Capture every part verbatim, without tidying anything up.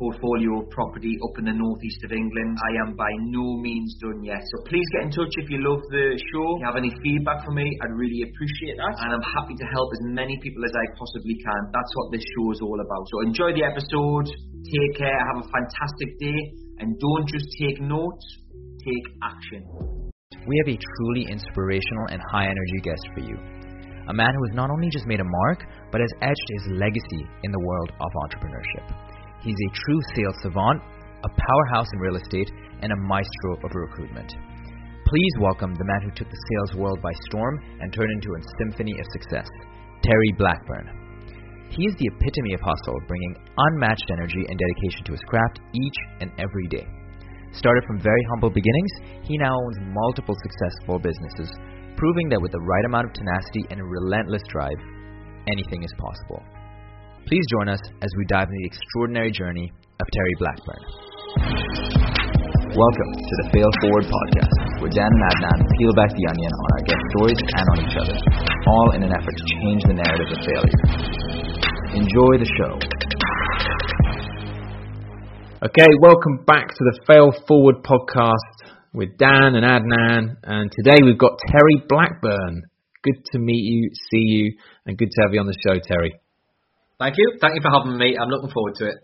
portfolio of property up in the northeast of England. I am by no means done yet. So please get in touch if you love the show. If you have any feedback for me, I'd really appreciate that. And I'm happy to help as many people as I possibly can. That's what this show is all about. So enjoy the episode. Take care. Have a fantastic day. And don't just take notes. Take action. We have a truly inspirational and high-energy guest for you. A man who has not only just made a mark, but has etched his legacy in the world of entrepreneurship. He's a true sales savant, a powerhouse in real estate, and a maestro of recruitment. Please welcome the man who took the sales world by storm and turned into a symphony of success, Terry Blackburn. He is the epitome of hustle, bringing unmatched energy and dedication to his craft each and every day. Started from very humble beginnings, he now owns multiple successful businesses, proving that with the right amount of tenacity and relentless drive, anything is possible. Please join us as we dive into the extraordinary journey of Terry Blackburn. Welcome to the Fail Forward Podcast, where Dan and Adnan peel back the onion on our guest stories and on each other, all in an effort to change the narrative of failure. Enjoy the show. Okay, welcome back to the Fail Forward Podcast with Dan and Adnan, and today we've got Terry Blackburn. Good to meet you, see you, and good to have you on the show, Terry. Thank you. Thank you for having me. I'm looking forward to it.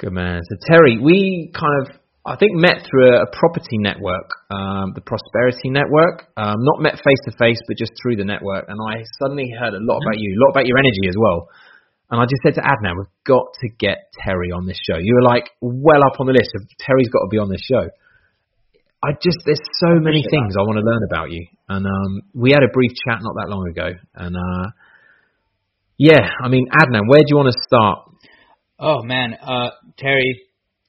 Good man. So Terry, we kind of, I think, met through a, a property network, um, the Prosperity Network. Um, not met face to face, but just through the network. And I suddenly heard a lot about you, a lot about your energy as well. And I just said to Adnan, we've got to get Terry on this show. You were like well up on the list of Terry's got to be on this show. I just, there's so many things I want to learn about you. And um, we had a brief chat not that long ago. And uh yeah, I mean, Adnan, where do you want to start? Oh, man, uh, Terry,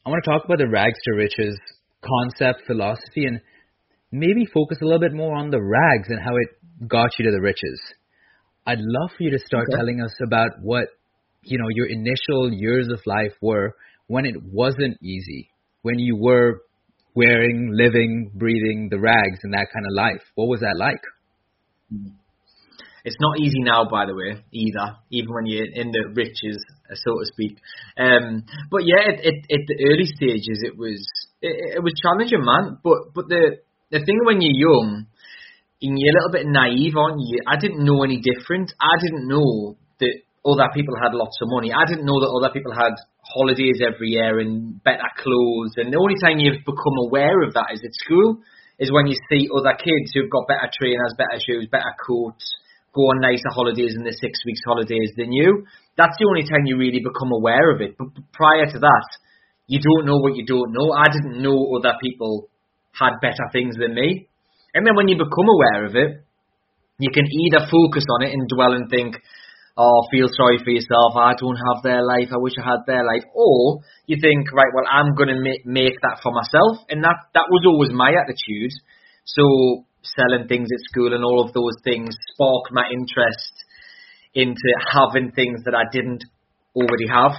I want to talk about the rags to riches concept, philosophy, and maybe focus a little bit more on the rags and how it got you to the riches. I'd love for you to start okay. telling us about what, you know, your initial years of life were when it wasn't easy, when you were wearing, living, breathing the rags and that kind of life. What was that like? Mm-hmm. It's not easy now, by the way, either, even when you're in the riches, so to speak. Um, but yeah, at, at, at the early stages, it was it, it was challenging, man. But but the, the thing when you're young, and you're a little bit naive, aren't you? I didn't know any different. I didn't know that other people had lots of money. I didn't know that other people had holidays every year and better clothes. And the only time you've become aware of that is at school, is when you see other kids who've got better trainers, better shoes, better coats, go on nicer holidays in the six weeks holidays than you. That's the only time you really become aware of it. But prior to that, you don't know what you don't know. I didn't know other people had better things than me. And then when you become aware of it, you can either focus on it and dwell and think, oh, feel sorry for yourself, I don't have their life, I wish I had their life. Or you think, right, well, I'm going to make, make that for myself. And that, that was always my attitude. So selling things at school and all of those things sparked my interest into having things that I didn't already have.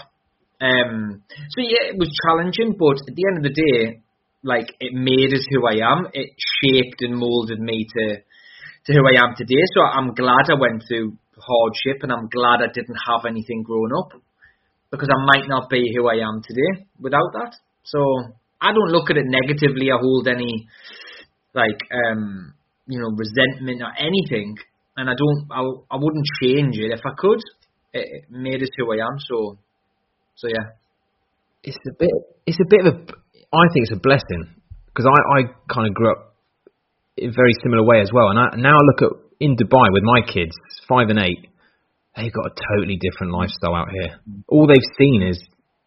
Um, so yeah, it was challenging, but at the end of the day, like, it made us who I am. It shaped and moulded me to to who I am today. So I'm glad I went through hardship, and I'm glad I didn't have anything growing up, because I might not be who I am today without that. So I don't look at it negatively. I hold any like, um, you know, resentment or anything, and I don't, I, I wouldn't change it if I could. It, it made us who I am, so, so yeah. It's a bit, it's a bit of a, I think it's a blessing, because I, I kind of grew up in a very similar way as well, and I, now I look at, in Dubai with my kids, five and eight, they've got a totally different lifestyle out here. All they've seen is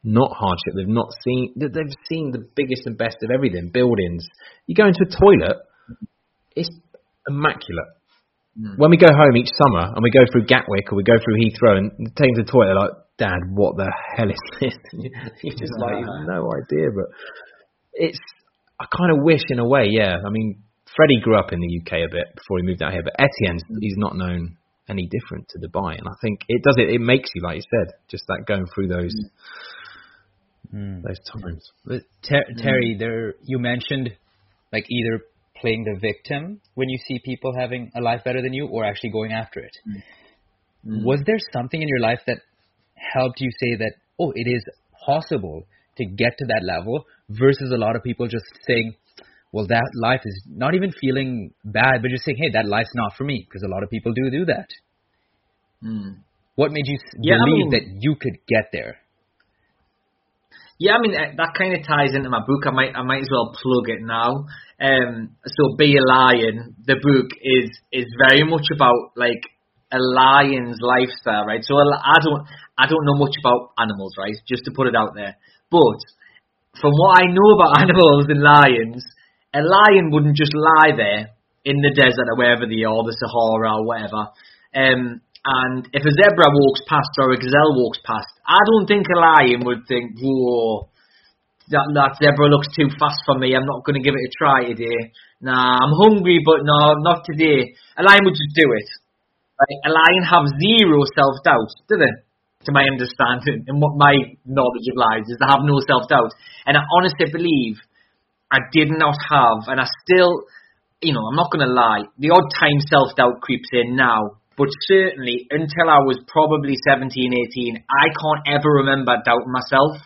not hardship. They've not seen, they've seen the biggest and best of everything, buildings. You go into a toilet, it's immaculate. Mm. When we go home each summer and we go through Gatwick or we go through Heathrow and take them to the toilet, like, Dad, what the hell is this? You're just yeah. like, you have no idea. But it's, I kind of wish in a way, yeah. I mean, Freddie grew up in the U K a bit before he moved out here, but Etienne's, he's not known any different to Dubai. And I think it does it, it makes you, like you said, just that going through those mm. those times. But Ter- Terry, there you mentioned like either playing the victim when you see people having a life better than you or actually going after it. Mm. Was there something in your life that helped you say that, oh, it is possible to get to that level versus a lot of people just saying, well, that life is not even feeling bad, but just saying, hey, that life's not for me, because a lot of people do do that. Mm. What made you yeah, believe I mean, that you could get there? Yeah, I mean, that kind of ties into my book. I might I might as well plug it now. Um, so Be a Lion, the book, is is very much about, like, a lion's lifestyle, right? So I don't, I don't know much about animals, right, just to put it out there. But from what I know about animals and lions, a lion wouldn't just lie there in the desert or wherever they are, the Sahara or whatever. Um, and if a zebra walks past or a gazelle walks past, I don't think a lion would think, whoa, that, that zebra looks too fast for me. I'm not going to give it a try today. Nah, I'm hungry, but no, not today. A lion would just do it. Right? A lion have zero self-doubt, do they? To my understanding and what my knowledge of lions is, they have no self-doubt. And I honestly believe I did not have, and I still, you know, I'm not going to lie, the odd time self-doubt creeps in now, but certainly until I was probably seventeen, eighteen, I can't ever remember doubting myself.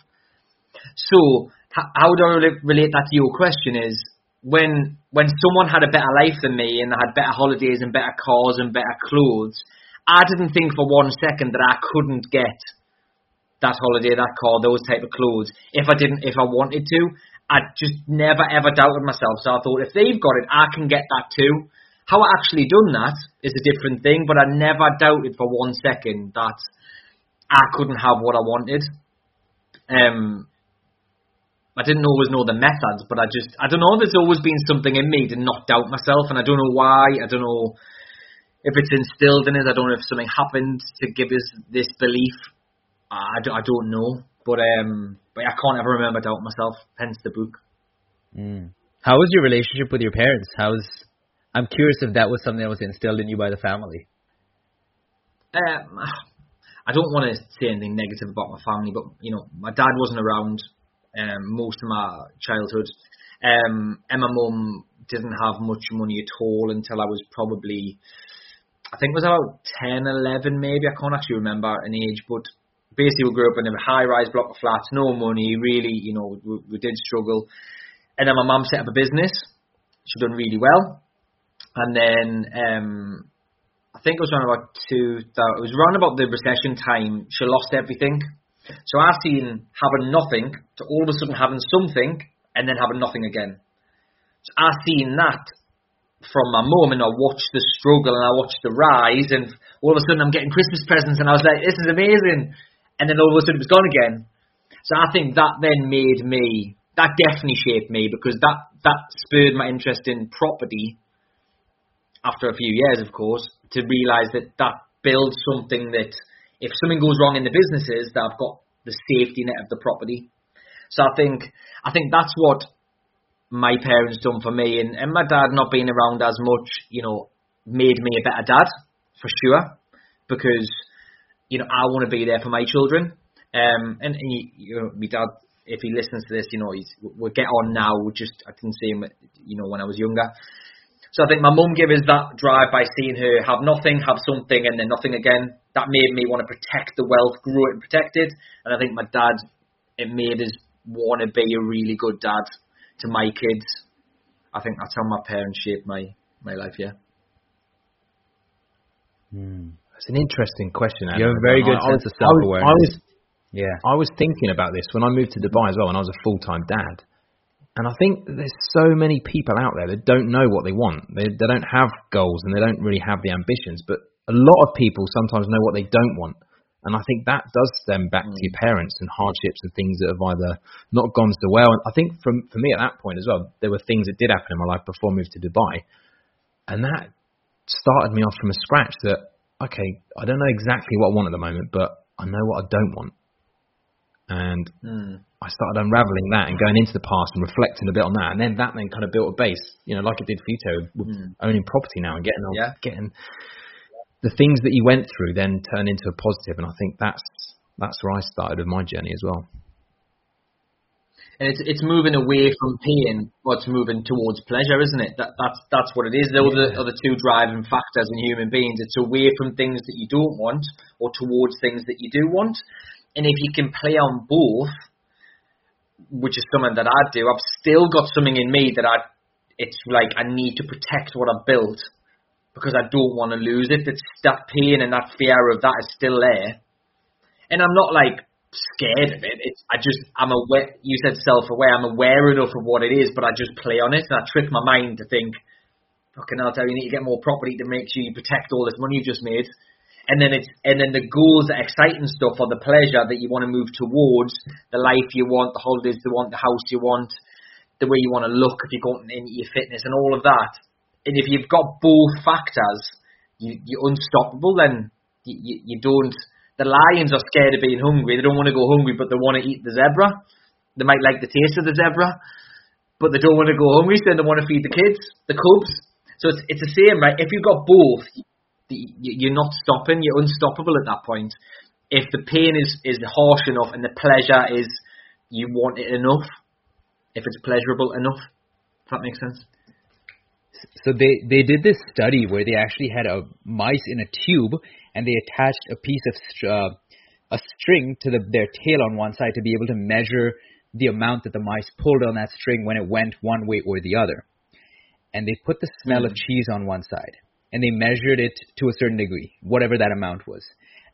So how do I relate that to your question is, when when someone had a better life than me and they had better holidays and better cars and better clothes, I didn't think for one second that I couldn't get that holiday, that car, those type of clothes, if I didn't, if I wanted to. I just never, ever doubted myself. So I thought, if they've got it, I can get that too. How I actually done that is a different thing, but I never doubted for one second that I couldn't have what I wanted. Um, I didn't always know the methods, but I just, I don't know, there's always been something in me to not doubt myself, and I don't know why. I don't know if it's instilled in us. I don't know if something happened to give us this belief. I, I don't know. But um, but I can't ever remember doubting myself, hence the book. Mm. How was your relationship with your parents? How's, I'm curious if that was something that was instilled in you by the family. Um, I don't want to say anything negative about my family, but, you know, my dad wasn't around um, most of my childhood. Um, and my mum didn't have much money at all until I was probably, I think it was about ten, eleven maybe. I can't actually remember an age, but basically, we grew up in a high-rise block of flats, no money, really, you know, we, we did struggle. And then my mum set up a business. She done really well. And then um, I think it was around about two, it was around about the recession time, she lost everything. So I've seen having nothing to all of a sudden having something and then having nothing again. So I've seen that from my mum, and I watched the struggle and I watched the rise, and all of a sudden I'm getting Christmas presents and I was like, this is amazing. And then all of a sudden it was gone again. So I think that then made me, that definitely shaped me, because that, that spurred my interest in property after a few years, of course, to realise that that builds something that if something goes wrong in the businesses, that I've got the safety net of the property. So I think I think that's what my parents done for me, and, and my dad not being around as much, you know, made me a better dad, for sure, because, you know, I want to be there for my children. Um, and, and he, you know, my dad, if he listens to this, you know, he's, we'll get on now. We just, I didn't see him, you know, when I was younger. So I think my mum gave us that drive by seeing her have nothing, have something, and then nothing again. That made me want to protect the wealth, grow it and protect it. And I think my dad, it made us want to be a really good dad to my kids. I think that's how my parents shaped my, my life, yeah. Hmm. It's an interesting question, Adam. You have a very good I, sense I, of self-awareness. I was, I was, yeah. I was thinking about this when I moved to Dubai as well, and I was a full-time dad. And I think there's so many people out there that don't know what they want. They, they don't have goals and they don't really have the ambitions. But a lot of people sometimes know what they don't want. And I think that does stem back mm. to your parents and hardships and things that have either not gone so well. And I think from, for me at that point as well, there were things that did happen in my life before I moved to Dubai. And that started me off from a scratch that, okay, I don't know exactly what I want at the moment, but I know what I don't want. And mm. I started unraveling that and going into the past and reflecting a bit on that. And then that then kind of built a base, you know, like it did for you, Terry, with mm. owning property now and getting on, yeah. getting... the things that you went through then turn into a positive, and I think that's that's where I started with my journey as well. And it's it's moving away from pain, but it's moving towards pleasure, isn't it? That that's that's what it is. Those yeah. are the two driving factors in human beings. It's away from things that you don't want, or towards things that you do want. And if you can play on both, which is something that I do, I've still got something in me that I. It's like I need to protect what I've built, because I don't want to lose it. It's that pain and that fear of that is still there. And I'm not, like, scared of it. It's, I just, I'm aware, you said self-aware, I'm aware enough of what it is, but I just play on it, and I trick my mind to think, fucking hell, Terry, you need to get more property to make sure you protect all this money you just made. And then it's, and then the goals, the exciting stuff, or the pleasure that you want to move towards, the life you want, the holidays you want, the house you want, the way you want to look if you're going into your fitness and all of that. And if you've got both factors, you, you're unstoppable. Then you, you, you don't. The lions are scared of being hungry. They don't want to go hungry, but they want to eat the zebra. They might like the taste of the zebra, but they don't want to go hungry, so they want to feed the kids, the cubs. So it's it's the same, right? If you've got both, you, you're not stopping. You're unstoppable at that point. If the pain is, is harsh enough and the pleasure is you want it enough, if it's pleasurable enough, if that makes sense. So they, they did this study where they actually had a mice in a tube, and they attached a piece of st- uh, a string to the, their tail on one side to be able to measure the amount that the mice pulled on that string when it went one way or the other. And they put the smell mm. of cheese on one side, and they measured it to a certain degree, whatever that amount was.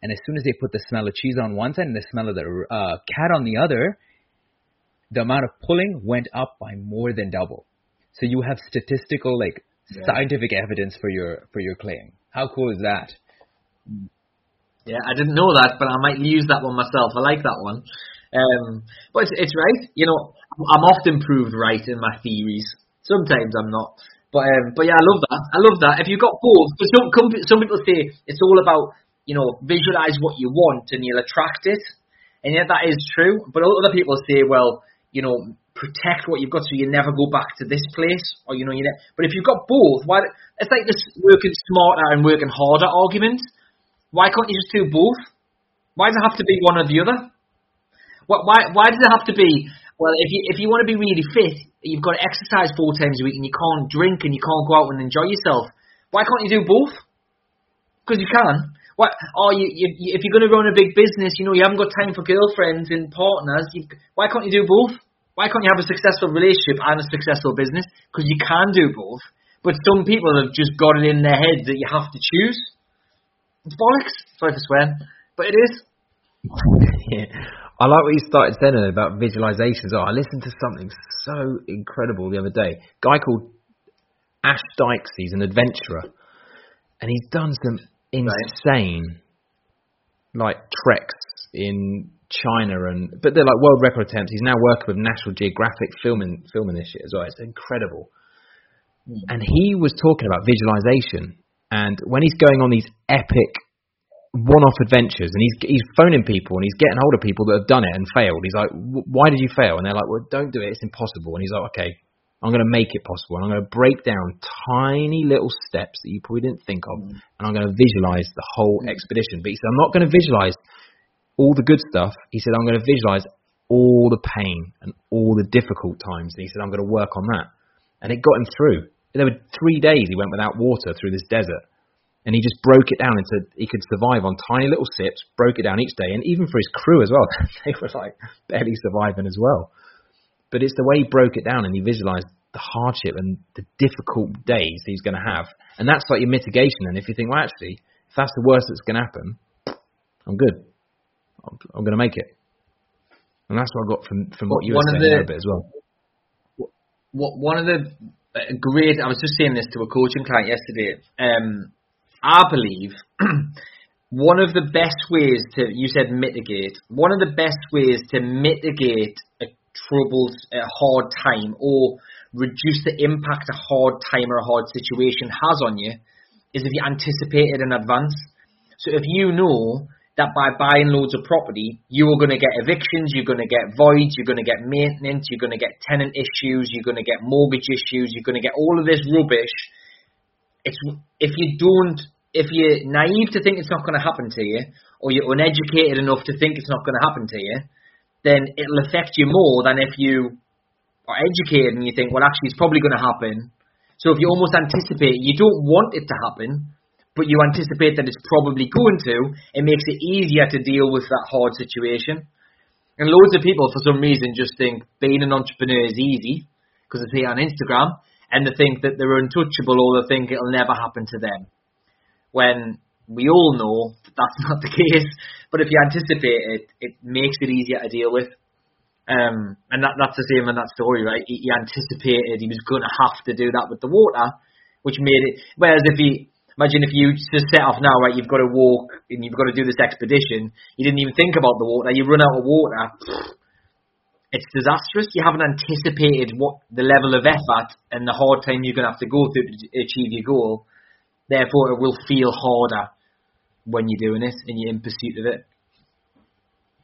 And as soon as they put the smell of cheese on one side and the smell of the uh, cat on the other, the amount of pulling went up by more than double. So you have statistical, like, yeah. scientific evidence for your for your claim. How cool is that? Yeah, I didn't know that, but I might use that one myself. I like that one. Um, but it's, it's right. You know, I'm often proved right in my theories. Sometimes I'm not. But um, but yeah, I love that. I love that. If you've got both, because some, some people say it's all about, you know, visualize what you want and you'll attract it. And yet that is true. But other people say, well, you know, protect what you've got so you never go back to this place, or you know you. Ne- but if you've got both, why? It's like this working smarter and working harder argument. Why can't you just do both? Why does it have to be one or the other? Why? Why, why does it have to be? Well, if you if you want to be really fit, you've got to exercise four times a week, and you can't drink and you can't go out and enjoy yourself. Why can't you do both? Because you can. What? Or you, you, you if you're going to run a big business, you know you haven't got time for girlfriends and partners. You, why can't you do both? Why can't you have a successful relationship and a successful business? Because you can do both. But some people have just got it in their head that you have to choose. It's bollocks. Sorry for swearing. But it is. Yeah. I like what you started saying about visualizations. Oh, I listened to something so incredible the other day. A guy called Ash Dykes. He's an adventurer. And he's done some insane, right. like, treks in China, and but they're like world record attempts. He's now working with National Geographic filming filming this shit as well. It's incredible. Mm. And he was talking about visualization, and when he's going on these epic one-off adventures, and he's he's phoning people and he's getting hold of people that have done it and failed. He's like, why did you fail? And they're like, well, don't do it, it's impossible. And he's like, okay, I'm going to make it possible, and I'm going to break down tiny little steps that you probably didn't think of, mm. and I'm going to visualize the whole mm. expedition. But he said, I'm not going to visualize all the good stuff. He said, I'm going to visualize all the pain and all the difficult times. And he said, I'm going to work on that. And it got him through. There were three days he went without water through this desert. And he just broke it down into, he could survive on tiny little sips, broke it down each day. And even for his crew as well, they were like barely surviving as well. But it's the way he broke it down, and he visualized the hardship and the difficult days he's going to have. And that's like your mitigation. And if you think, well, actually, if that's the worst that's going to happen, I'm good. I'm going to make it. And that's what I got from, from what you were saying a little bit as well. What, one of the great, I was just saying this to a coaching client yesterday, um, I believe one of the best ways to, you said mitigate, one of the best ways to mitigate a troubled, a hard time, or reduce the impact a hard time or a hard situation has on you, is if you anticipate it in advance. So if you know that by buying loads of property, you are going to get evictions, you're going to get voids, you're going to get maintenance, you're going to get tenant issues, you're going to get mortgage issues, you're going to get all of this rubbish. It's if you don't, if you're naive to think it's not going to happen to you, or you're uneducated enough to think it's not going to happen to you, then it'll affect you more than if you are educated and you think, well, actually, it's probably going to happen. So if you almost anticipate, you don't want it to happen, but you anticipate that it's probably going to, it makes it easier to deal with that hard situation. And loads of people, for some reason, just think being an entrepreneur is easy, because they see it on Instagram, and they think that they're untouchable, or they think it'll never happen to them. When we all know that that's not the case, but if you anticipate it, it makes it easier to deal with. Um, and that, that's the same in that story, right? He, he anticipated he was going to have to do that with the water, which made it... Whereas if he... Imagine if you just set off now, right, you've got to walk and you've got to do this expedition. You didn't even think about the water. You run out of water. It's disastrous. You haven't anticipated what the level of effort and the hard time you're going to have to go through to achieve your goal. Therefore, it will feel harder when you're doing it and you're in pursuit of it.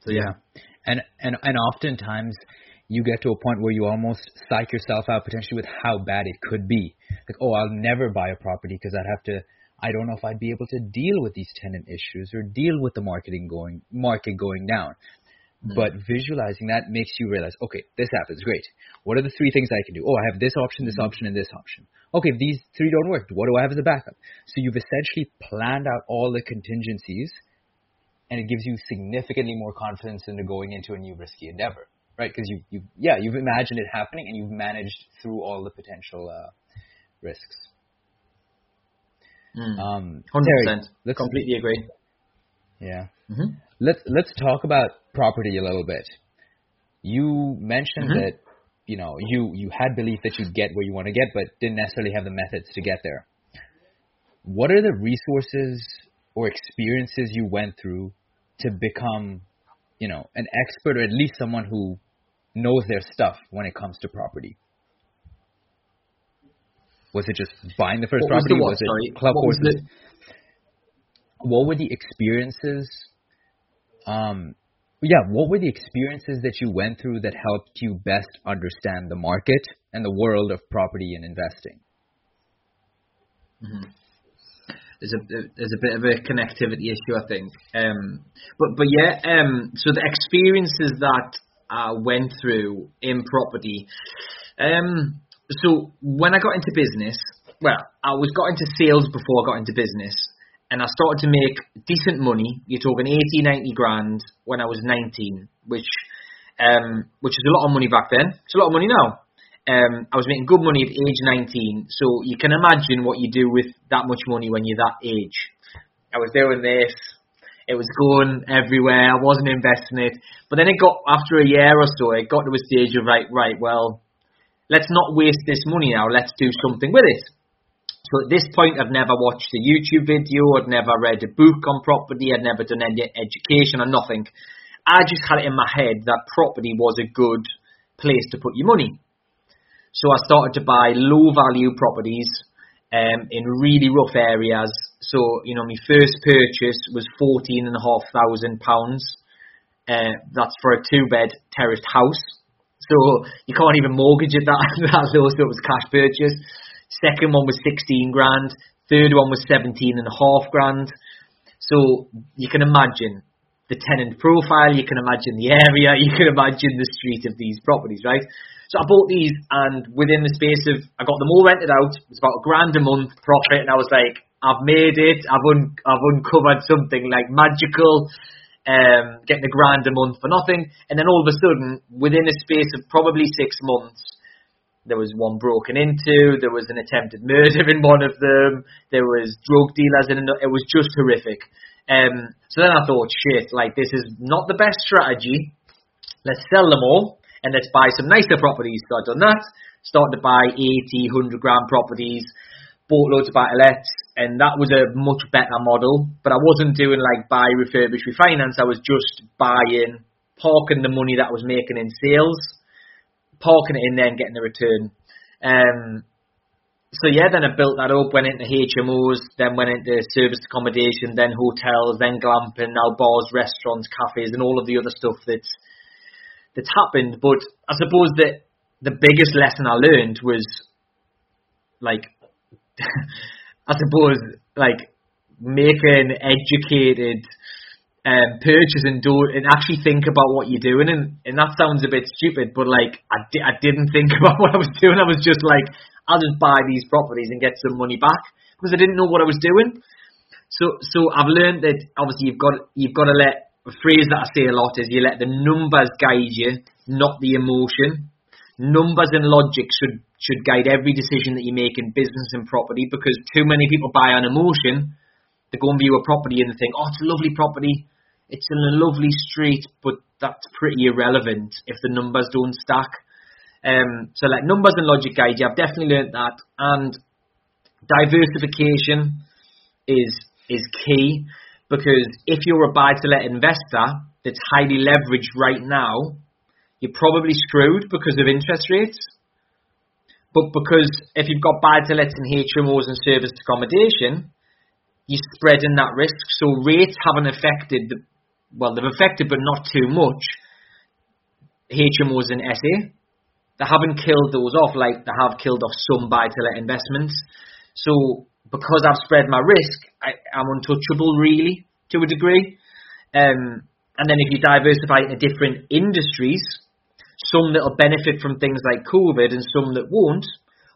So, yeah. And, and, and oftentimes... you get to a point where you almost psych yourself out potentially with how bad it could be. Like, oh, I'll never buy a property because I'd have to, I don't know if I'd be able to deal with these tenant issues or deal with the marketing going, market going down. Mm-hmm. But visualizing that makes you realize, okay, this happens, great. What are the three things I can do? Oh, I have this option, this mm-hmm. option, and this option. Okay, if these three don't work, what do I have as a backup? So you've essentially planned out all the contingencies, and it gives you significantly more confidence into going into a new risky endeavor. Right, because you, you, yeah, you've imagined it happening and you've managed through all the potential uh, risks. Mm. Um, one hundred percent. Terry, let's completely agree. Yeah. Mm-hmm. Let's let's talk about property a little bit. You mentioned mm-hmm. that you know you you had belief that you'd get where you want to get, but didn't necessarily have the methods to get there. What are the resources or experiences you went through to become, you know, an expert or at least someone who knows their stuff when it comes to property? Was it just buying the first what property? Was, the what, was it club what horses? Was the... What were the experiences? Um, yeah, what were the experiences that you went through that helped you best understand the market and the world of property and investing? Mm-hmm. There's a there's a bit of a connectivity issue, I think. Um, but but yeah, um, so the experiences that I went through in property. Um, so when I got into business, well, I was got into sales before I got into business, and I started to make decent money. You're talking eighty, ninety grand when I was nineteen, which um, which is a lot of money back then. It's a lot of money now. Um, I was making good money at age nineteen, so you can imagine what you do with that much money when you're that age. I was doing this, it was going everywhere, I wasn't investing it, but then it got, after a year or so, it got to a stage of, right, right, well, let's not waste this money now, let's do something with it. So at this point, I'd never watched a YouTube video, I'd never read a book on property, I'd never done any education or nothing. I just had it in my head that property was a good place to put your money. So I started to buy low-value properties um, in really rough areas. So, you know, my first purchase was fourteen thousand five hundred pounds. Uh, that's for a two-bed terraced house. So you can't even mortgage it that, that low, so it was cash purchase. Second one was sixteen grand. Third one was seventeen and a half grand. So you can imagine the tenant profile, you can imagine the area, you can imagine the street of these properties, right? So I bought these, and within the space of, I got them all rented out, it was about a grand a month profit, and I was like, I've made it, I've un- I've uncovered something like magical, um, getting a grand a month for nothing, and then all of a sudden, within a space of probably six months, there was one broken into, there was an attempted murder in one of them, there was drug dealers in another, it was just horrific. Um, so then I thought, shit, like, this is not the best strategy, let's sell them all, and let's buy some nicer properties. So I've done that, started to buy eighty, one hundred grand properties, bought loads of buy-to-lets, And that was a much better model. But I wasn't doing like buy, refurbish, refinance. I was just buying, parking the money that I was making in sales, parking it in there and getting the return. Um, so yeah, then I built that up, went into H M Os, then went into service accommodation, then hotels, then glamping, now bars, restaurants, cafes, and all of the other stuff that's, that's happened. But I suppose that the biggest lesson I learned was, like... I suppose, like, making educated um, purchase and, do, and actually think about what you're doing. And, and that sounds a bit stupid, but, like, I, di- I didn't think about what I was doing. I was just like, I'll just buy these properties and get some money back because I didn't know what I was doing. So so I've learned that, obviously, you've got, you've got to let, a phrase that I say a lot is you let the numbers guide you, not the emotion. Numbers and logic should should guide every decision that you make in business and property, because too many people buy on emotion. They go and view a property and they think, oh, it's a lovely property, it's in a lovely street, but that's pretty irrelevant if the numbers don't stack. Um, so like numbers and logic guide you. I've definitely learned that, and diversification is is key, because if you're a buy-to-let investor that's highly leveraged right now, you're probably screwed because of interest rates. But because if you've got buy-to-lets and H M Os and service accommodation, you're spreading that risk. So rates haven't affected, the, well, they've affected, but not too much, H M Os and S A. They haven't killed those off like they have killed off some buy-to-let investments. So because I've spread my risk, I, I'm untouchable, really, to a degree. Um, and then if you diversify into different industries, some that will benefit from things like COVID and some that won't,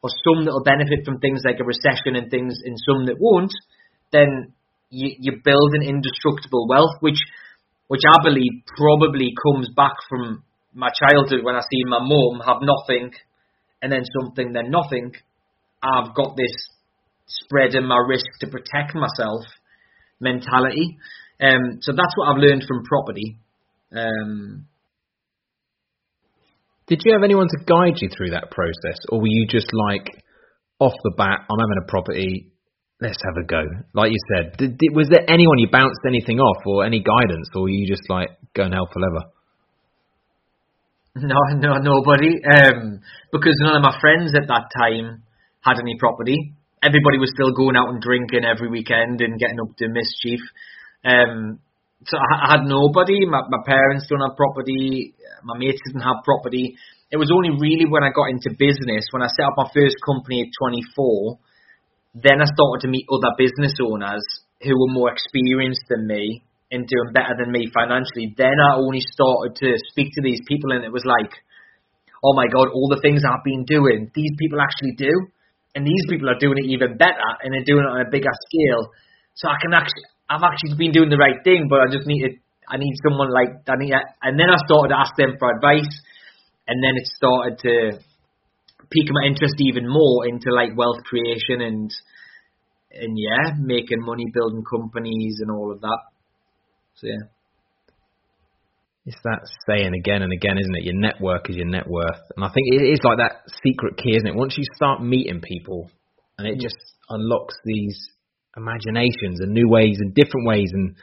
or some that will benefit from things like a recession and things and some that won't, then you, you build an indestructible wealth, which which I believe probably comes back from my childhood when I see my mum have nothing and then something, then nothing. I've got this spread in my risk to protect myself mentality. Um, so that's what I've learned from property. Um Did you have anyone to guide you through that process, or were you just like, off the bat, I'm having a property, let's have a go? Like you said, did, did, was there anyone you bounced anything off, or any guidance, or were you just like, go and hell for leather? No, no, nobody, um, because none of my friends at that time had any property. Everybody was still going out and drinking every weekend and getting up to mischief. Um, so I, I had nobody. My, my parents don't have property. My mates didn't have property. It was only really when I got into business, when I set up my first company at twenty-four, then I started to meet other business owners who were more experienced than me and doing better than me financially. Then I only started to speak to these people, and it was like, oh my God, all the things I've been doing, these people actually do, and these people are doing it even better, and they're doing it on a bigger scale. So I can actually, I've actually been doing the right thing, but I just need to, I need someone like that. And then I started to ask them for advice, and then it started to pique my interest even more into like wealth creation and and yeah, making money, building companies, and all of that. So yeah, it's that saying again and again, isn't it? Your network is your net worth, and I think it is like that secret key, isn't it? Once you start meeting people, and it just unlocks these imaginations and new ways and different ways and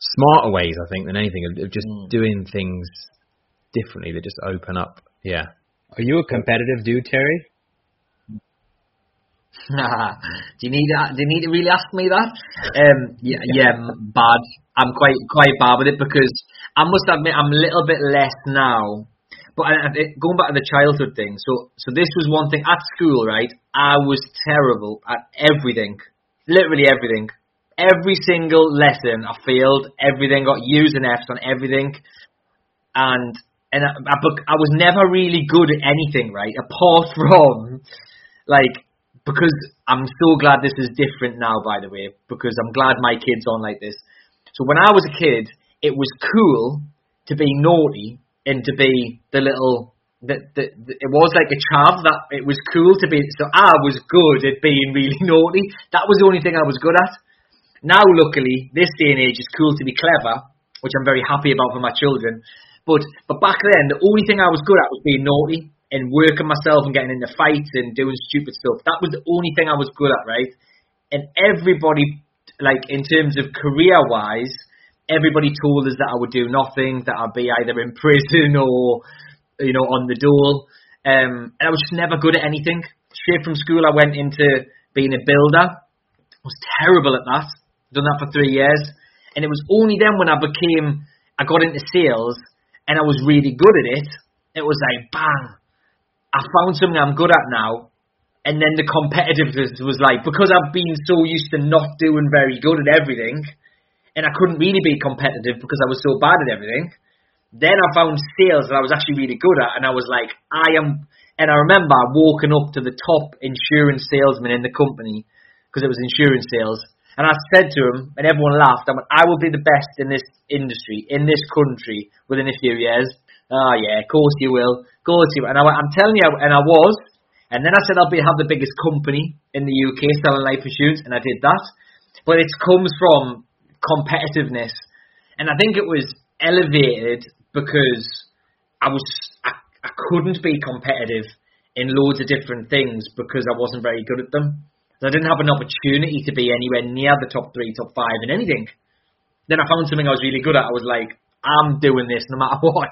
smarter ways, I think, than anything, of just mm. doing things differently that just open up. Yeah. Are you a competitive dude, Terry? do you need to, do you need to really ask me that? Um, yeah, yeah, bad. I'm quite quite bad with it, because I must admit I'm a little bit less now. But I, going back to the childhood thing, so so this was one thing at school, right? I was terrible at everything, literally everything. Every single lesson I failed, everything, got U's and F's on everything. And and I, I, I was never really good at anything, right? Apart from, like, because I'm so glad this is different now, by the way, because I'm glad my kids aren't like this. So when I was a kid, it was cool to be naughty and to be the little, the, the, the, it was like a chav, that it was cool to be, so I was good at being really naughty. That was the only thing I was good at. Now, luckily, this day and age, it's cool to be clever, which I'm very happy about for my children. But but back then, the only thing I was good at was being naughty and working myself and getting into fights and doing stupid stuff. That was the only thing I was good at, right? and everybody, like in terms of career-wise, everybody told us that I would do nothing, that I'd be either in prison or, you know, on the dole. Um, and I was just never good at anything. Straight from school, I went into being a builder. I was terrible at that. Done that for three years. And it was only then when I became, I got into sales and I was really good at it. It was like, bang, I found something I'm good at now. And then the competitiveness was like, because I've been so used to not doing very good at everything, and I couldn't really be competitive because I was so bad at everything, then I found sales that I was actually really good at, and I was like, I am, and I remember walking up to the top insurance salesman in the company, because it was insurance sales, and I said to him, and everyone laughed, I went, I will be the best in this industry, in this country, within a few years. Oh yeah, of course you will, of course you will. And I went, I'm telling you, and I was, and then I said I'll be have the biggest company in the U K selling life insurance, and I did that. But it comes from competitiveness, and I think it was elevated because I was I, I couldn't be competitive in loads of different things because I wasn't very good at them. So I didn't have an opportunity to be anywhere near the top three, top five in anything. Then I found something I was really good at. I was like, I'm doing this no matter what,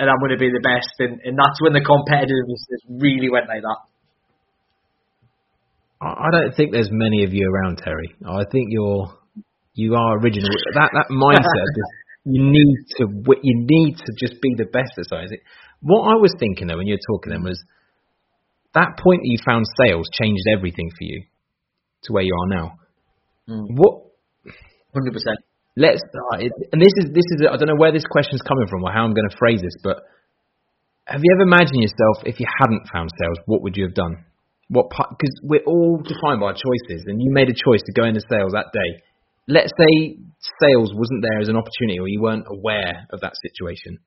and I'm going to be the best. And, and that's when the competitiveness really went like that. I don't think there's many of you around, Terry. I think you're you are original. That that mindset. You need to you need to just be the best at something. What I was thinking though when you were talking then was that point that you found sales changed everything for you to where you are now. Mm. What? one hundred percent. Let's start. And this is this is I don't know where this question's coming from or how I'm going to phrase this, but have you ever imagined yourself if you hadn't found sales, what would you have done? What because we're all defined by our choices, and you made a choice to go into sales that day. Let's say sales wasn't there as an opportunity, or you weren't aware of that situation.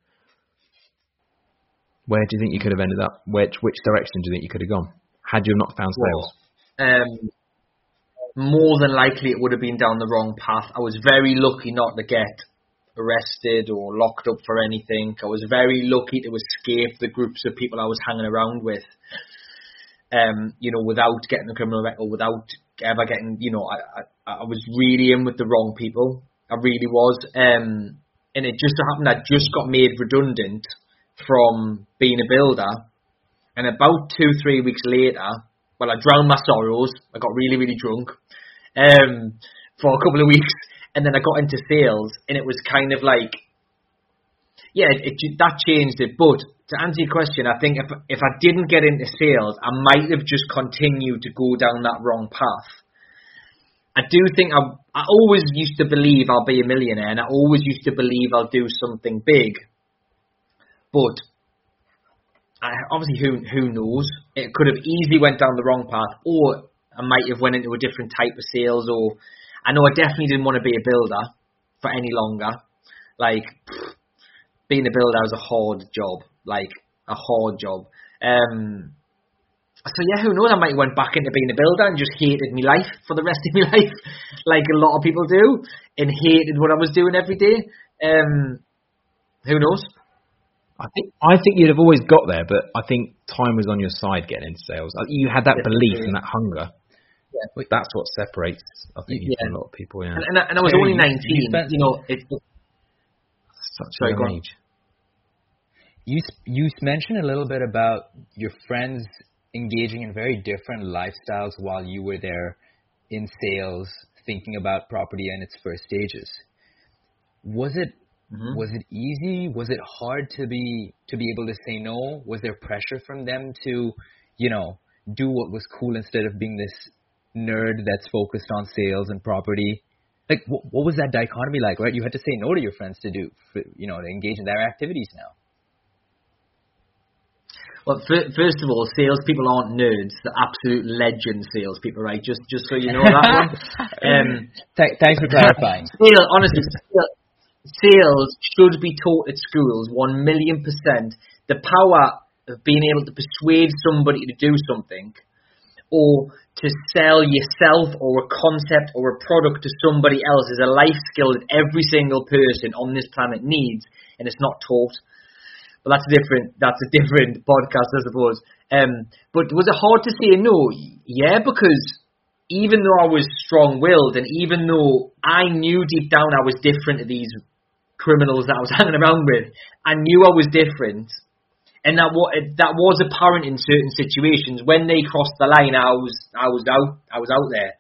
Where do you think you could have ended up? Which which direction do you think you could have gone had you not found sales? Um, more than likely, it would have been down the wrong path. I was very lucky not to get arrested or locked up for anything. I was very lucky to escape the groups of people I was hanging around with. Um, you know, without getting a criminal record, without ever getting, you know, I, I I was really in with the wrong people. I really was. Um, and it just happened I just got made redundant from being a builder. And about two, three weeks later, well, I drowned my sorrows. I got really, really drunk um, for a couple of weeks. And then I got into sales, and it was kind of like, yeah, it, it, that changed it. But to answer your question, I think if if I didn't get into sales, I might have just continued to go down that wrong path. I do think I I always used to believe I'll be a millionaire, and I always used to believe I'll do something big. But I, obviously, who who knows? It could have easily went down the wrong path, or I might have went into a different type of sales. Or I know I definitely didn't want to be a builder for any longer. Like. Pfft, Being a builder was a hard job, like a hard job. Um, so yeah, who knows? I might have went back into being a builder and just hated my life for the rest of my life, like a lot of people do, and hated what I was doing every day. Um, who knows? I think I think you'd have always got there, but I think time was on your side getting into sales. You had that belief and that hunger. Yeah. That's what separates, I think, you yeah. from a lot of people. Yeah, and, and, and I was only nineteen. You know, it's. Such Sorry, an age. You you mentioned a little bit about your friends engaging in very different lifestyles while you were there in sales, thinking about property and its first stages. Was it mm-hmm. was it easy? Was it hard to be to be able to say no? Was there pressure from them to, you know, do what was cool instead of being this nerd that's focused on sales and property? Like, what, what was that dichotomy like, right? You had to say no to your friends to do, for, you know, to engage in their activities now. Well, f- first of all, salespeople aren't nerds. They're absolute legend salespeople, right? Just just so you know that one. Um, Th- thanks for clarifying. Sales, honestly, sales should be taught at schools, one million percent. The power of being able to persuade somebody to do something or to sell yourself or a concept or a product to somebody else is a life skill that every single person on this planet needs, and it's not taught. But that's a different, that's a different podcast, I suppose. Um, but was it hard to say no? Yeah, because even though I was strong-willed and even though I knew deep down I was different to these criminals that I was hanging around with, I knew I was different. And that was, that was apparent in certain situations. When they crossed the line, I was I was out I was out there.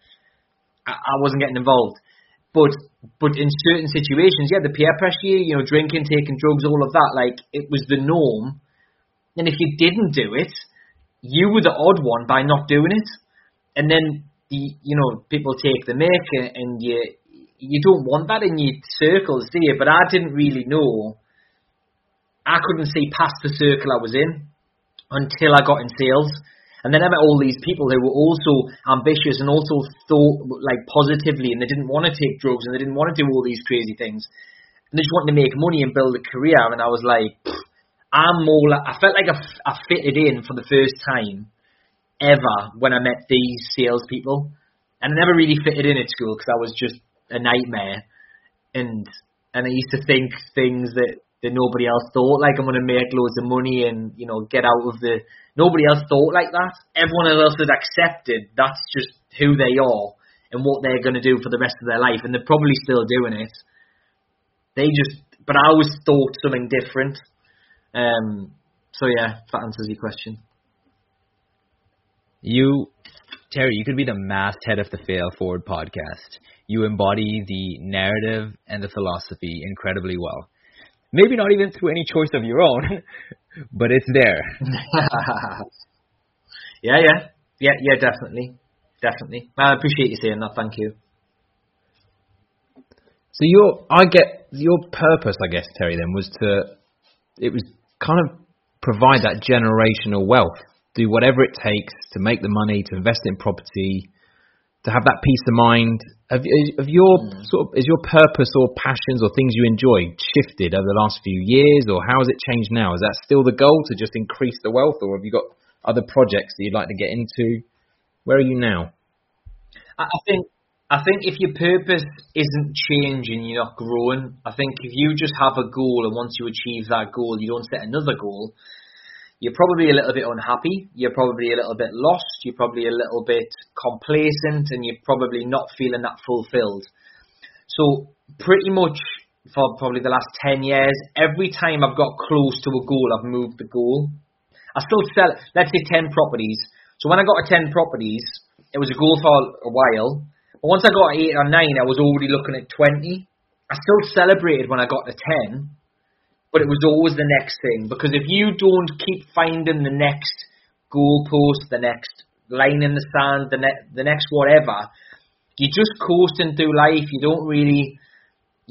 I, I wasn't getting involved. But but in certain situations, yeah, the peer pressure, you know, drinking, taking drugs, all of that, like, it was the norm. And if you didn't do it, you were the odd one by not doing it. And then, the, you know, people take the mick, and, and you you don't want that in your circles, do you? But I didn't really know. I couldn't see past the circle I was in until I got in sales. And then I met all these people who were also ambitious and also thought, like, positively, and they didn't want to take drugs and they didn't want to do all these crazy things. And they just wanted to make money and build a career. And I was like, I'm more like, I felt like I, I fitted in for the first time ever when I met these salespeople. And I never really fitted in at school because I was just a nightmare. And and I used to think things that, that nobody else thought, like, I'm going to make loads of money and, you know, get out of the... Nobody else thought like that. Everyone else has accepted that's just who they are and what they're going to do for the rest of their life, and they're probably still doing it. They just... But I always thought something different. Um, so, yeah, that answers your question. You, Terry, you could be the masthead of the Fail Forward podcast. You embody the narrative and the philosophy incredibly well. Maybe not even through any choice of your own, but it's there. yeah, yeah. Yeah, yeah, definitely. Definitely. I appreciate you saying that. Thank you. So your, I get, your purpose, I guess, Terry, then, was to, it was kind of provide that generational wealth, do whatever it takes to make the money, to invest in property, to have that peace of mind. Have, have your mm. sort of, is your purpose or passions or things you enjoy shifted over the last few years, or how has it changed now? Is that still the goal, to just increase the wealth, or have you got other projects that you'd like to get into? Where are you now? I think I think if your purpose isn't changing, you're not growing. I think if you just have a goal, and once you achieve that goal, you don't set another goal, you're probably a little bit unhappy, you're probably a little bit lost, you're probably a little bit complacent, and you're probably not feeling that fulfilled. So pretty much for probably the last ten years, every time I've got close to a goal, I've moved the goal. I still sell, let's say, ten properties. So when I got to ten properties, it was a goal for a while. But once I got to eight or nine, I was already looking at twenty. I still celebrated when I got to ten. But it was always the next thing, because if you don't keep finding the next goalpost, the next line in the sand, the, ne- the next whatever, you're just coasting through life. You don't really,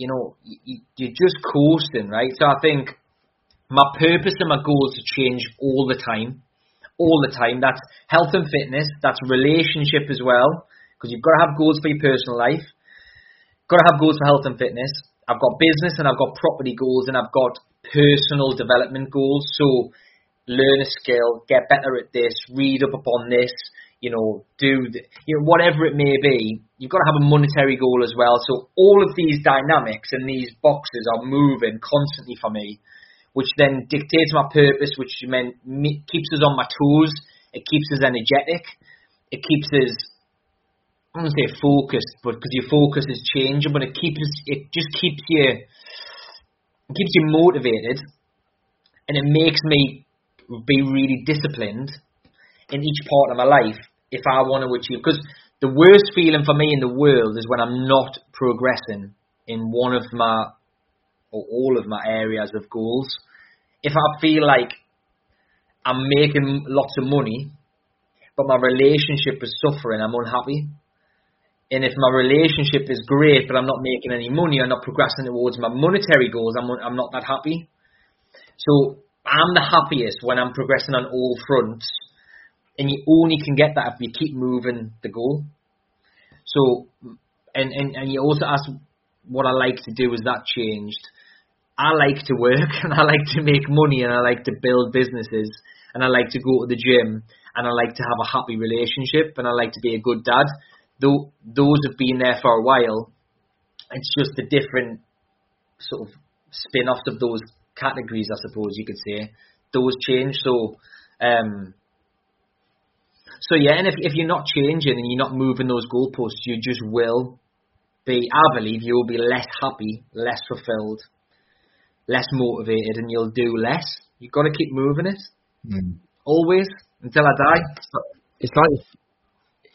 you know, you, you're just coasting, right? So I think my purpose and my goals have changed all the time, all the time. That's health and fitness. That's relationship as well, because you've got to have goals for your personal life. Got to have goals for health and fitness. I've got business and I've got property goals and I've got personal development goals. So learn a skill, get better at this, read up upon this, you know, do the, you know, whatever it may be. You've got to have a monetary goal as well. So all of these dynamics and these boxes are moving constantly for me, which then dictates my purpose, which meant keeps us on my toes. It keeps us energetic. It keeps us, I wouldn't say focused, but because your focus is changing, but it keeps it just keeps you it keeps you motivated, and it makes me be really disciplined in each part of my life if I want to achieve. Because the worst feeling for me in the world is when I'm not progressing in one of my or all of my areas of goals. If I feel like I'm making lots of money, but my relationship is suffering, I'm unhappy. And if my relationship is great, but I'm not making any money, I'm not progressing towards my monetary goals, I'm I'm not that happy. So I'm the happiest when I'm progressing on all fronts. And you only can get that if you keep moving the goal. So, and, and, and you also asked what I like to do, is that changed? I like to work, and I like to make money, and I like to build businesses, and I like to go to the gym, and I like to have a happy relationship, and I like to be a good dad. Though those have been there for a while. It's just the different sort of spin-offs of those categories, I suppose you could say. Those change. So, um, So yeah, and if if you're not changing and you're not moving those goalposts, you just will be, I believe, you will be less happy, less fulfilled, less motivated, and you'll do less. You've got to keep moving it, mm. always, until I die. It's like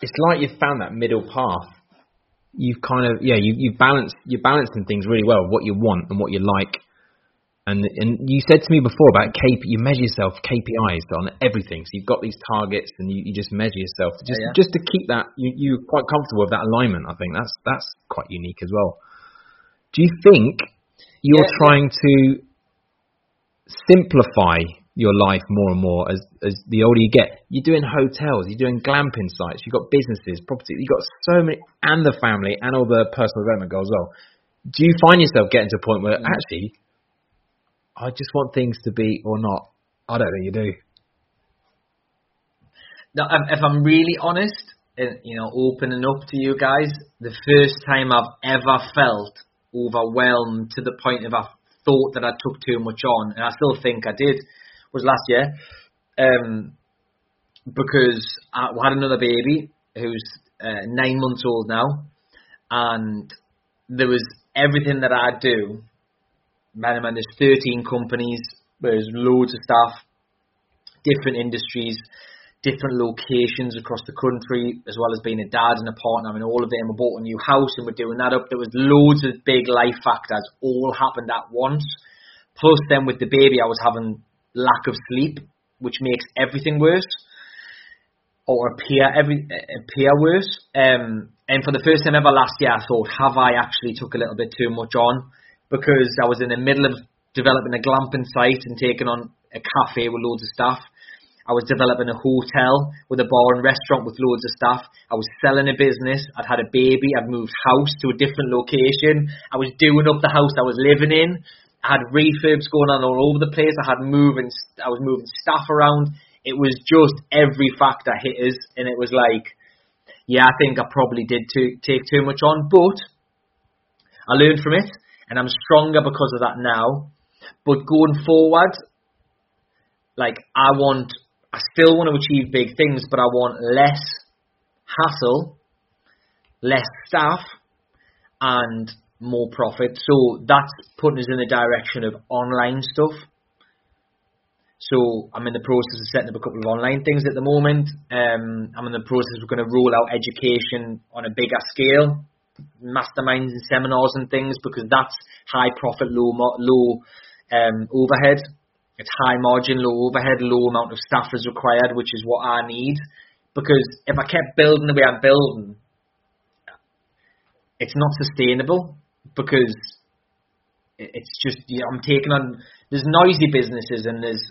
it's like you've found that middle path. You've kind of yeah, you you balance you're balancing things really well, what you want and what you like. And and you said to me before about K P, you measure yourself K P Is on everything. So you've got these targets and you, you just measure yourself just yeah, yeah. just to keep that. You, you're quite comfortable with that alignment. I think that's that's quite unique as well. Do you think you're yeah. trying to simplify your life more and more as as the older you get? You're doing hotels, you're doing glamping sites, you've got businesses, property, you've got so many, and the family and all the personal development goals as well. Do you find yourself getting to a point where mm-hmm. actually I just want things to be or not? I don't think you do. Now, if I'm really honest, and you know, opening up to you guys, the first time I've ever felt overwhelmed to the point of I thought that I took too much on, and I still think I did, was last year, um, because I had another baby who's uh, nine months old now, and there was everything that I do. Man, man, there's thirteen companies, there's loads of staff, different industries, different locations across the country, as well as being a dad and a partner. I mean, all of them. We bought a new house and we're doing that up. There was loads of big life factors all happened at once. Plus then with the baby, I was having lack of sleep, which makes everything worse or appear, every, appear worse. Um, and for the first time ever last year, I thought, have I actually took a little bit too much on? Because I was in the middle of developing a glamping site and taking on a cafe with loads of staff. I was developing a hotel with a bar and restaurant with loads of staff. I was selling a business. I'd had a baby. I'd moved house to a different location. I was doing up the house I was living in. I had refurbs going on all over the place. I had moving. I was moving staff around. It was just every factor hit us, and it was like, yeah, I think I probably did too, take too much on, but I learned from it. And I'm stronger because of that now. But going forward, like I want, I still want to achieve big things, but I want less hassle, less staff, and more profit. So that's putting us in the direction of online stuff. So I'm in the process of setting up a couple of online things at the moment. Um, I'm in the process of going to roll out education on a bigger scale. Masterminds and seminars and things, because that's high profit, low low um, overhead. It's high margin, low overhead, low amount of staff is required, which is what I need. Because if I kept building the way I'm building, it's not sustainable, because it's just, you know, I'm taking on, there's noisy businesses and there's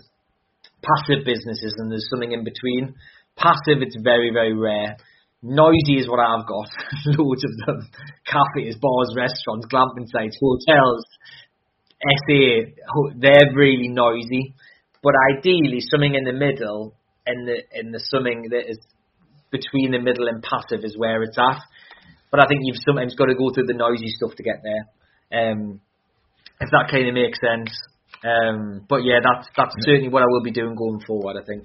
passive businesses and there's something in between. Passive, it's very, very rare. Noisy is what I've got, loads of them, cafes, bars, restaurants, glamping sites, hotels, S A, they're really noisy, but ideally something in the middle, and the and the something that is between the middle and passive is where it's at, but I think you've sometimes got to go through the noisy stuff to get there, um, if that kind of makes sense, um, but yeah, that's, that's certainly what I will be doing going forward, I think.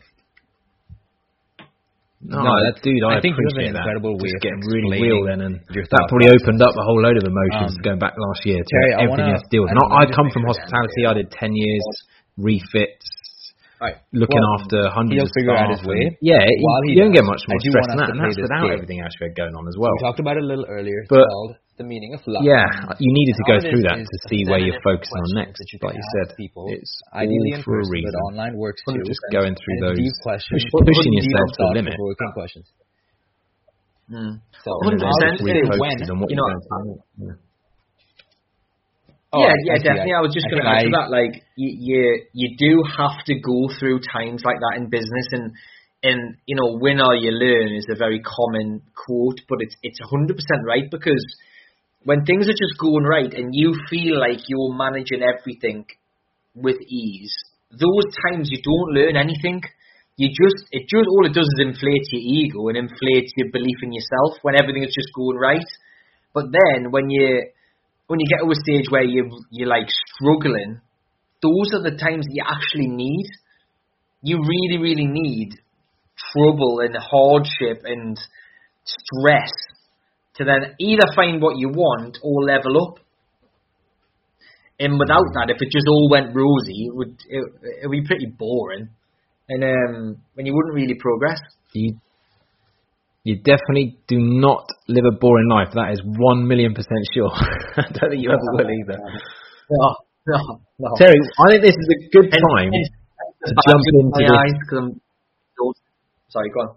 No, no, that dude, I, I think appreciate an that. Incredible way just getting really real then, and that probably opened up a whole load of emotions um, going back last year to Terry, everything you have to deal with. I, I come from hospitality. I did ten years refits, right. looking well, after hundreds of staff. He'll figure out his way. Yeah, he, he you does, don't get much more stress than that, and that's without game. everything else you had going on as well. We talked about it a little earlier. It's called the meaning of life. Yeah, you needed to go through that to see where you're focusing on next. Like you said, it's all for a reason. Online works too. Just going through those, pushing yourself to the limit. So one hundred percent on what you're doing. Yeah, yeah, definitely. I was just going to add to that. Like you, you do have to go through times like that in business, and. And, you know, win or you learn is a very common quote, but it's it's one hundred percent right, because when things are just going right and you feel like you're managing everything with ease, those times you don't learn anything. You just, it just, all it does is inflate your ego and inflate your belief in yourself when everything is just going right. But then when you when you get to a stage where you you're like struggling, those are the times that you actually need. You really, really need trouble and hardship and stress to then either find what you want or level up. And without that, if it just all went rosy, it would it, it would be pretty boring, and um, and you wouldn't really progress. You you definitely do not live a boring life. That is one million percent sure. I don't think you ever will either. No, no, no. Terry, I think this is a good time and, and, to jump into my eyes because I'm sorry, go on.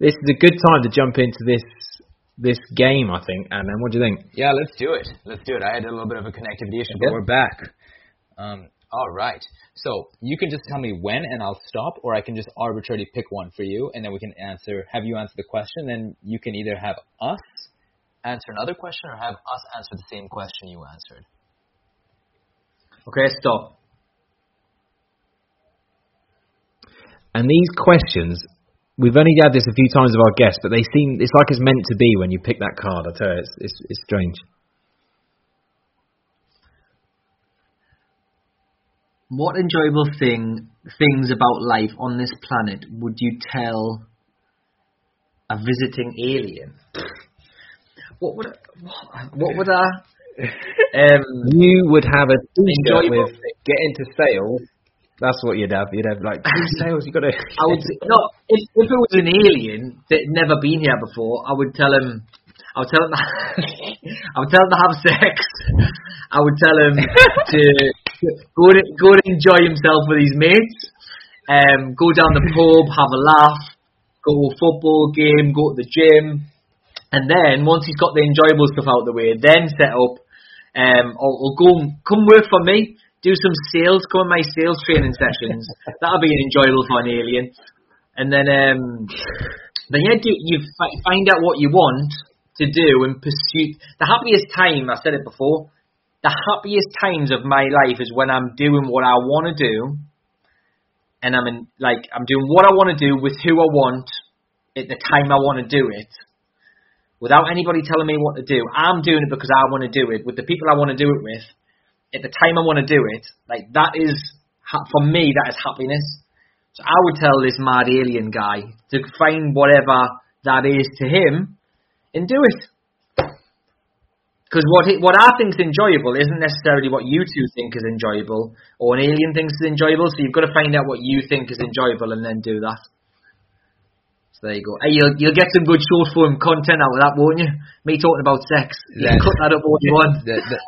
This is a good time to jump into this this game, I think. And then, what do you think? Yeah, let's do it. Let's do it. I had a little bit of a connectivity issue, but we're back. Um, all right. So you can just tell me when, and I'll stop, or I can just arbitrarily pick one for you, and then we can answer. Have you answer the question? Then you can either have us answer another question, or have us answer the same question you answered. Okay, stop. And these questions, we've only had this a few times with our guests, but they seem, it's like it's meant to be when you pick that card. I tell you, it's, it's, it's strange. What enjoyable thing things about life on this planet would you tell a visiting alien? What would I, what, what would I? um, you would have a t-shirt with thing. Get into sales. That's what you'd have. You'd have, like, sales. You've got to... I would say, no, if, if it was an alien that had never been here before, I would tell him... I would tell him to, I would tell him to have sex. I would tell him to go to, go to enjoy himself with his mates, um, go down the pub, have a laugh, go to a football game, go to the gym. And then, once he's got the enjoyable stuff out of the way, then set up, um, or, or go, come work for me. Do some sales, come on my sales training sessions. That'll be enjoyable for an alien. And then, um, then yeah, do, you f- find out what you want to do and pursue. The happiest time, I said it before, the happiest times of my life is when I'm doing what I want to do, and I'm in, like, I'm doing what I want to do with who I want at the time I want to do it, without anybody telling me what to do. I'm doing it because I want to do it with the people I want to do it with. At the time I want to do it, like, that is, for me, that is happiness. So I would tell this mad alien guy to find whatever that is to him and do it. Because what, what I think is enjoyable isn't necessarily what you two think is enjoyable, or an alien thinks is enjoyable, so you've got to find out what you think is enjoyable and then do that. So there you go. Hey, you'll, you'll get some good short form content out of that, won't you? Me talking about sex. You can cut that up all you want. The, the,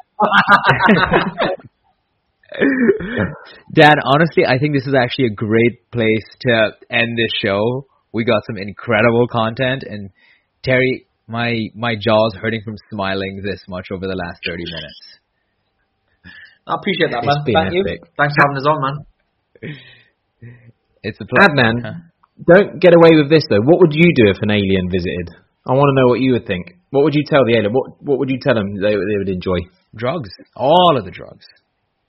Dan, honestly, I think this is actually a great place to end this show. We got some incredible content, and Terry, my my jaw's hurting from smiling this much over the last thirty minutes. I appreciate that, man. Thank you. Thanks for having us on, man. It's a pleasure, man. Huh? Don't get away with this though. What would you do if an alien visited? I want to know what you would think. What would you tell the alien? What What would you tell them they they would enjoy? Drugs, all of the drugs,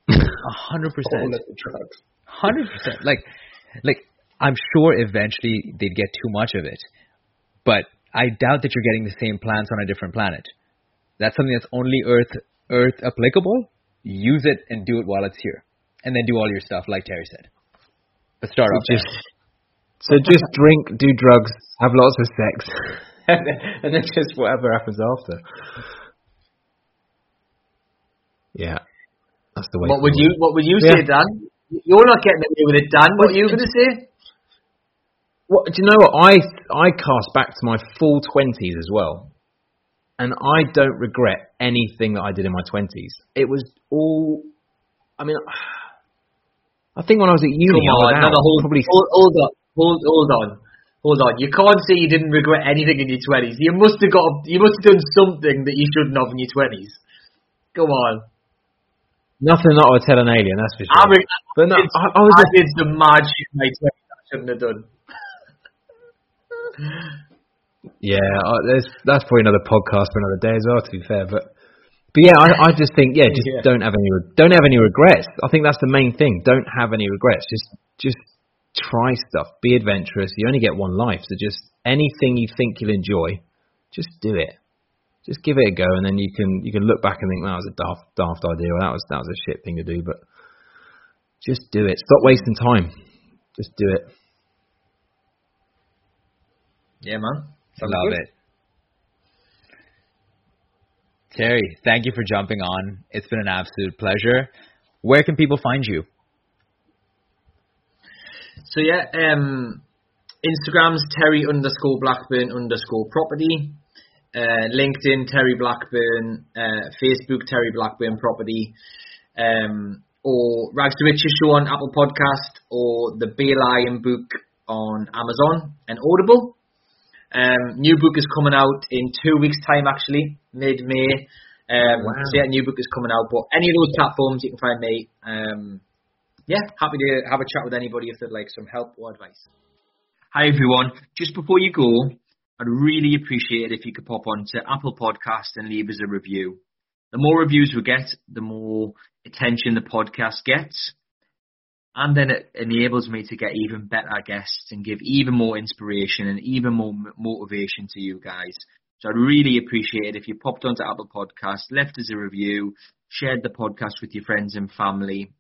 a hundred percent. All of the drugs, hundred percent. Like, like I'm sure eventually they'd get too much of it, but I doubt that you're getting the same plants on a different planet. That's something that's only Earth Earth applicable. Use it and do it while it's here, and then do all your stuff like Terry said. But start so off just. There. So just drink, do drugs, have lots of sex. And then just whatever happens after. Yeah, that's the way. What would you What would you yeah. say, Dan? You're not getting away with it, Dan. What are you going to say? What do you know? What I I cast back to my full twenties as well, and I don't regret anything that I did in my twenties. It was all. I mean, I think when I was at uni, I was out, whole, probably hold, hold on, hold, hold on. Hold on, you can't say you didn't regret anything in your twenties. You must have got, you must have done something that you shouldn't have in your twenties. Go on. Nothing that I would tell an alien, that's for sure. I, re- but no, I, I, was I just, did some mad shit in my twenties I shouldn't have done. Yeah, I, there's, that's probably another podcast for another day as well, to be fair. But but yeah, I, I just think, yeah, just yeah. don't have any don't have any regrets. I think that's the main thing. Don't have any regrets. Just just. Try stuff, be adventurous. You only get one life, so just anything you think you'll enjoy, just do it. Just give it a go, and then you can you can look back and think, that was a daft daft idea, or that was that was a shit thing to do. But just do it. Stop wasting time. Just do it. Yeah, man. Sounds Love good. it. Terry, thank you for jumping on. It's been an absolute pleasure. Where can people find you? So, yeah, um, Instagram's Terry underscore Blackburn underscore property. Uh, LinkedIn, Terry Blackburn. Uh, Facebook, Terry Blackburn property. Um, or Rags to Riches Show on Apple Podcast, or the Be a Lion book on Amazon and Audible. Um, new book is coming out in two weeks' time, actually, mid-May. Um, wow. So, yeah, new book is coming out. But any of those platforms, you can find me. Um, yeah, happy to have a chat with anybody if they'd like some help or advice. Hi, everyone. Just before you go, I'd really appreciate it if you could pop on to Apple Podcast and leave us a review. The more reviews we get, the more attention the podcast gets. And then it enables me to get even better guests and give even more inspiration and even more motivation to you guys. So I'd really appreciate it if you popped onto Apple Podcasts, left us a review, shared the podcast with your friends and family,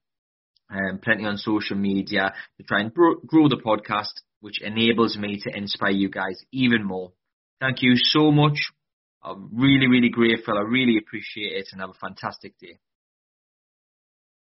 um, plenty on social media to try and bro- grow the podcast, which enables me to inspire you guys even more. Thank you so much. I'm really, really grateful. I really appreciate it, and have a fantastic day.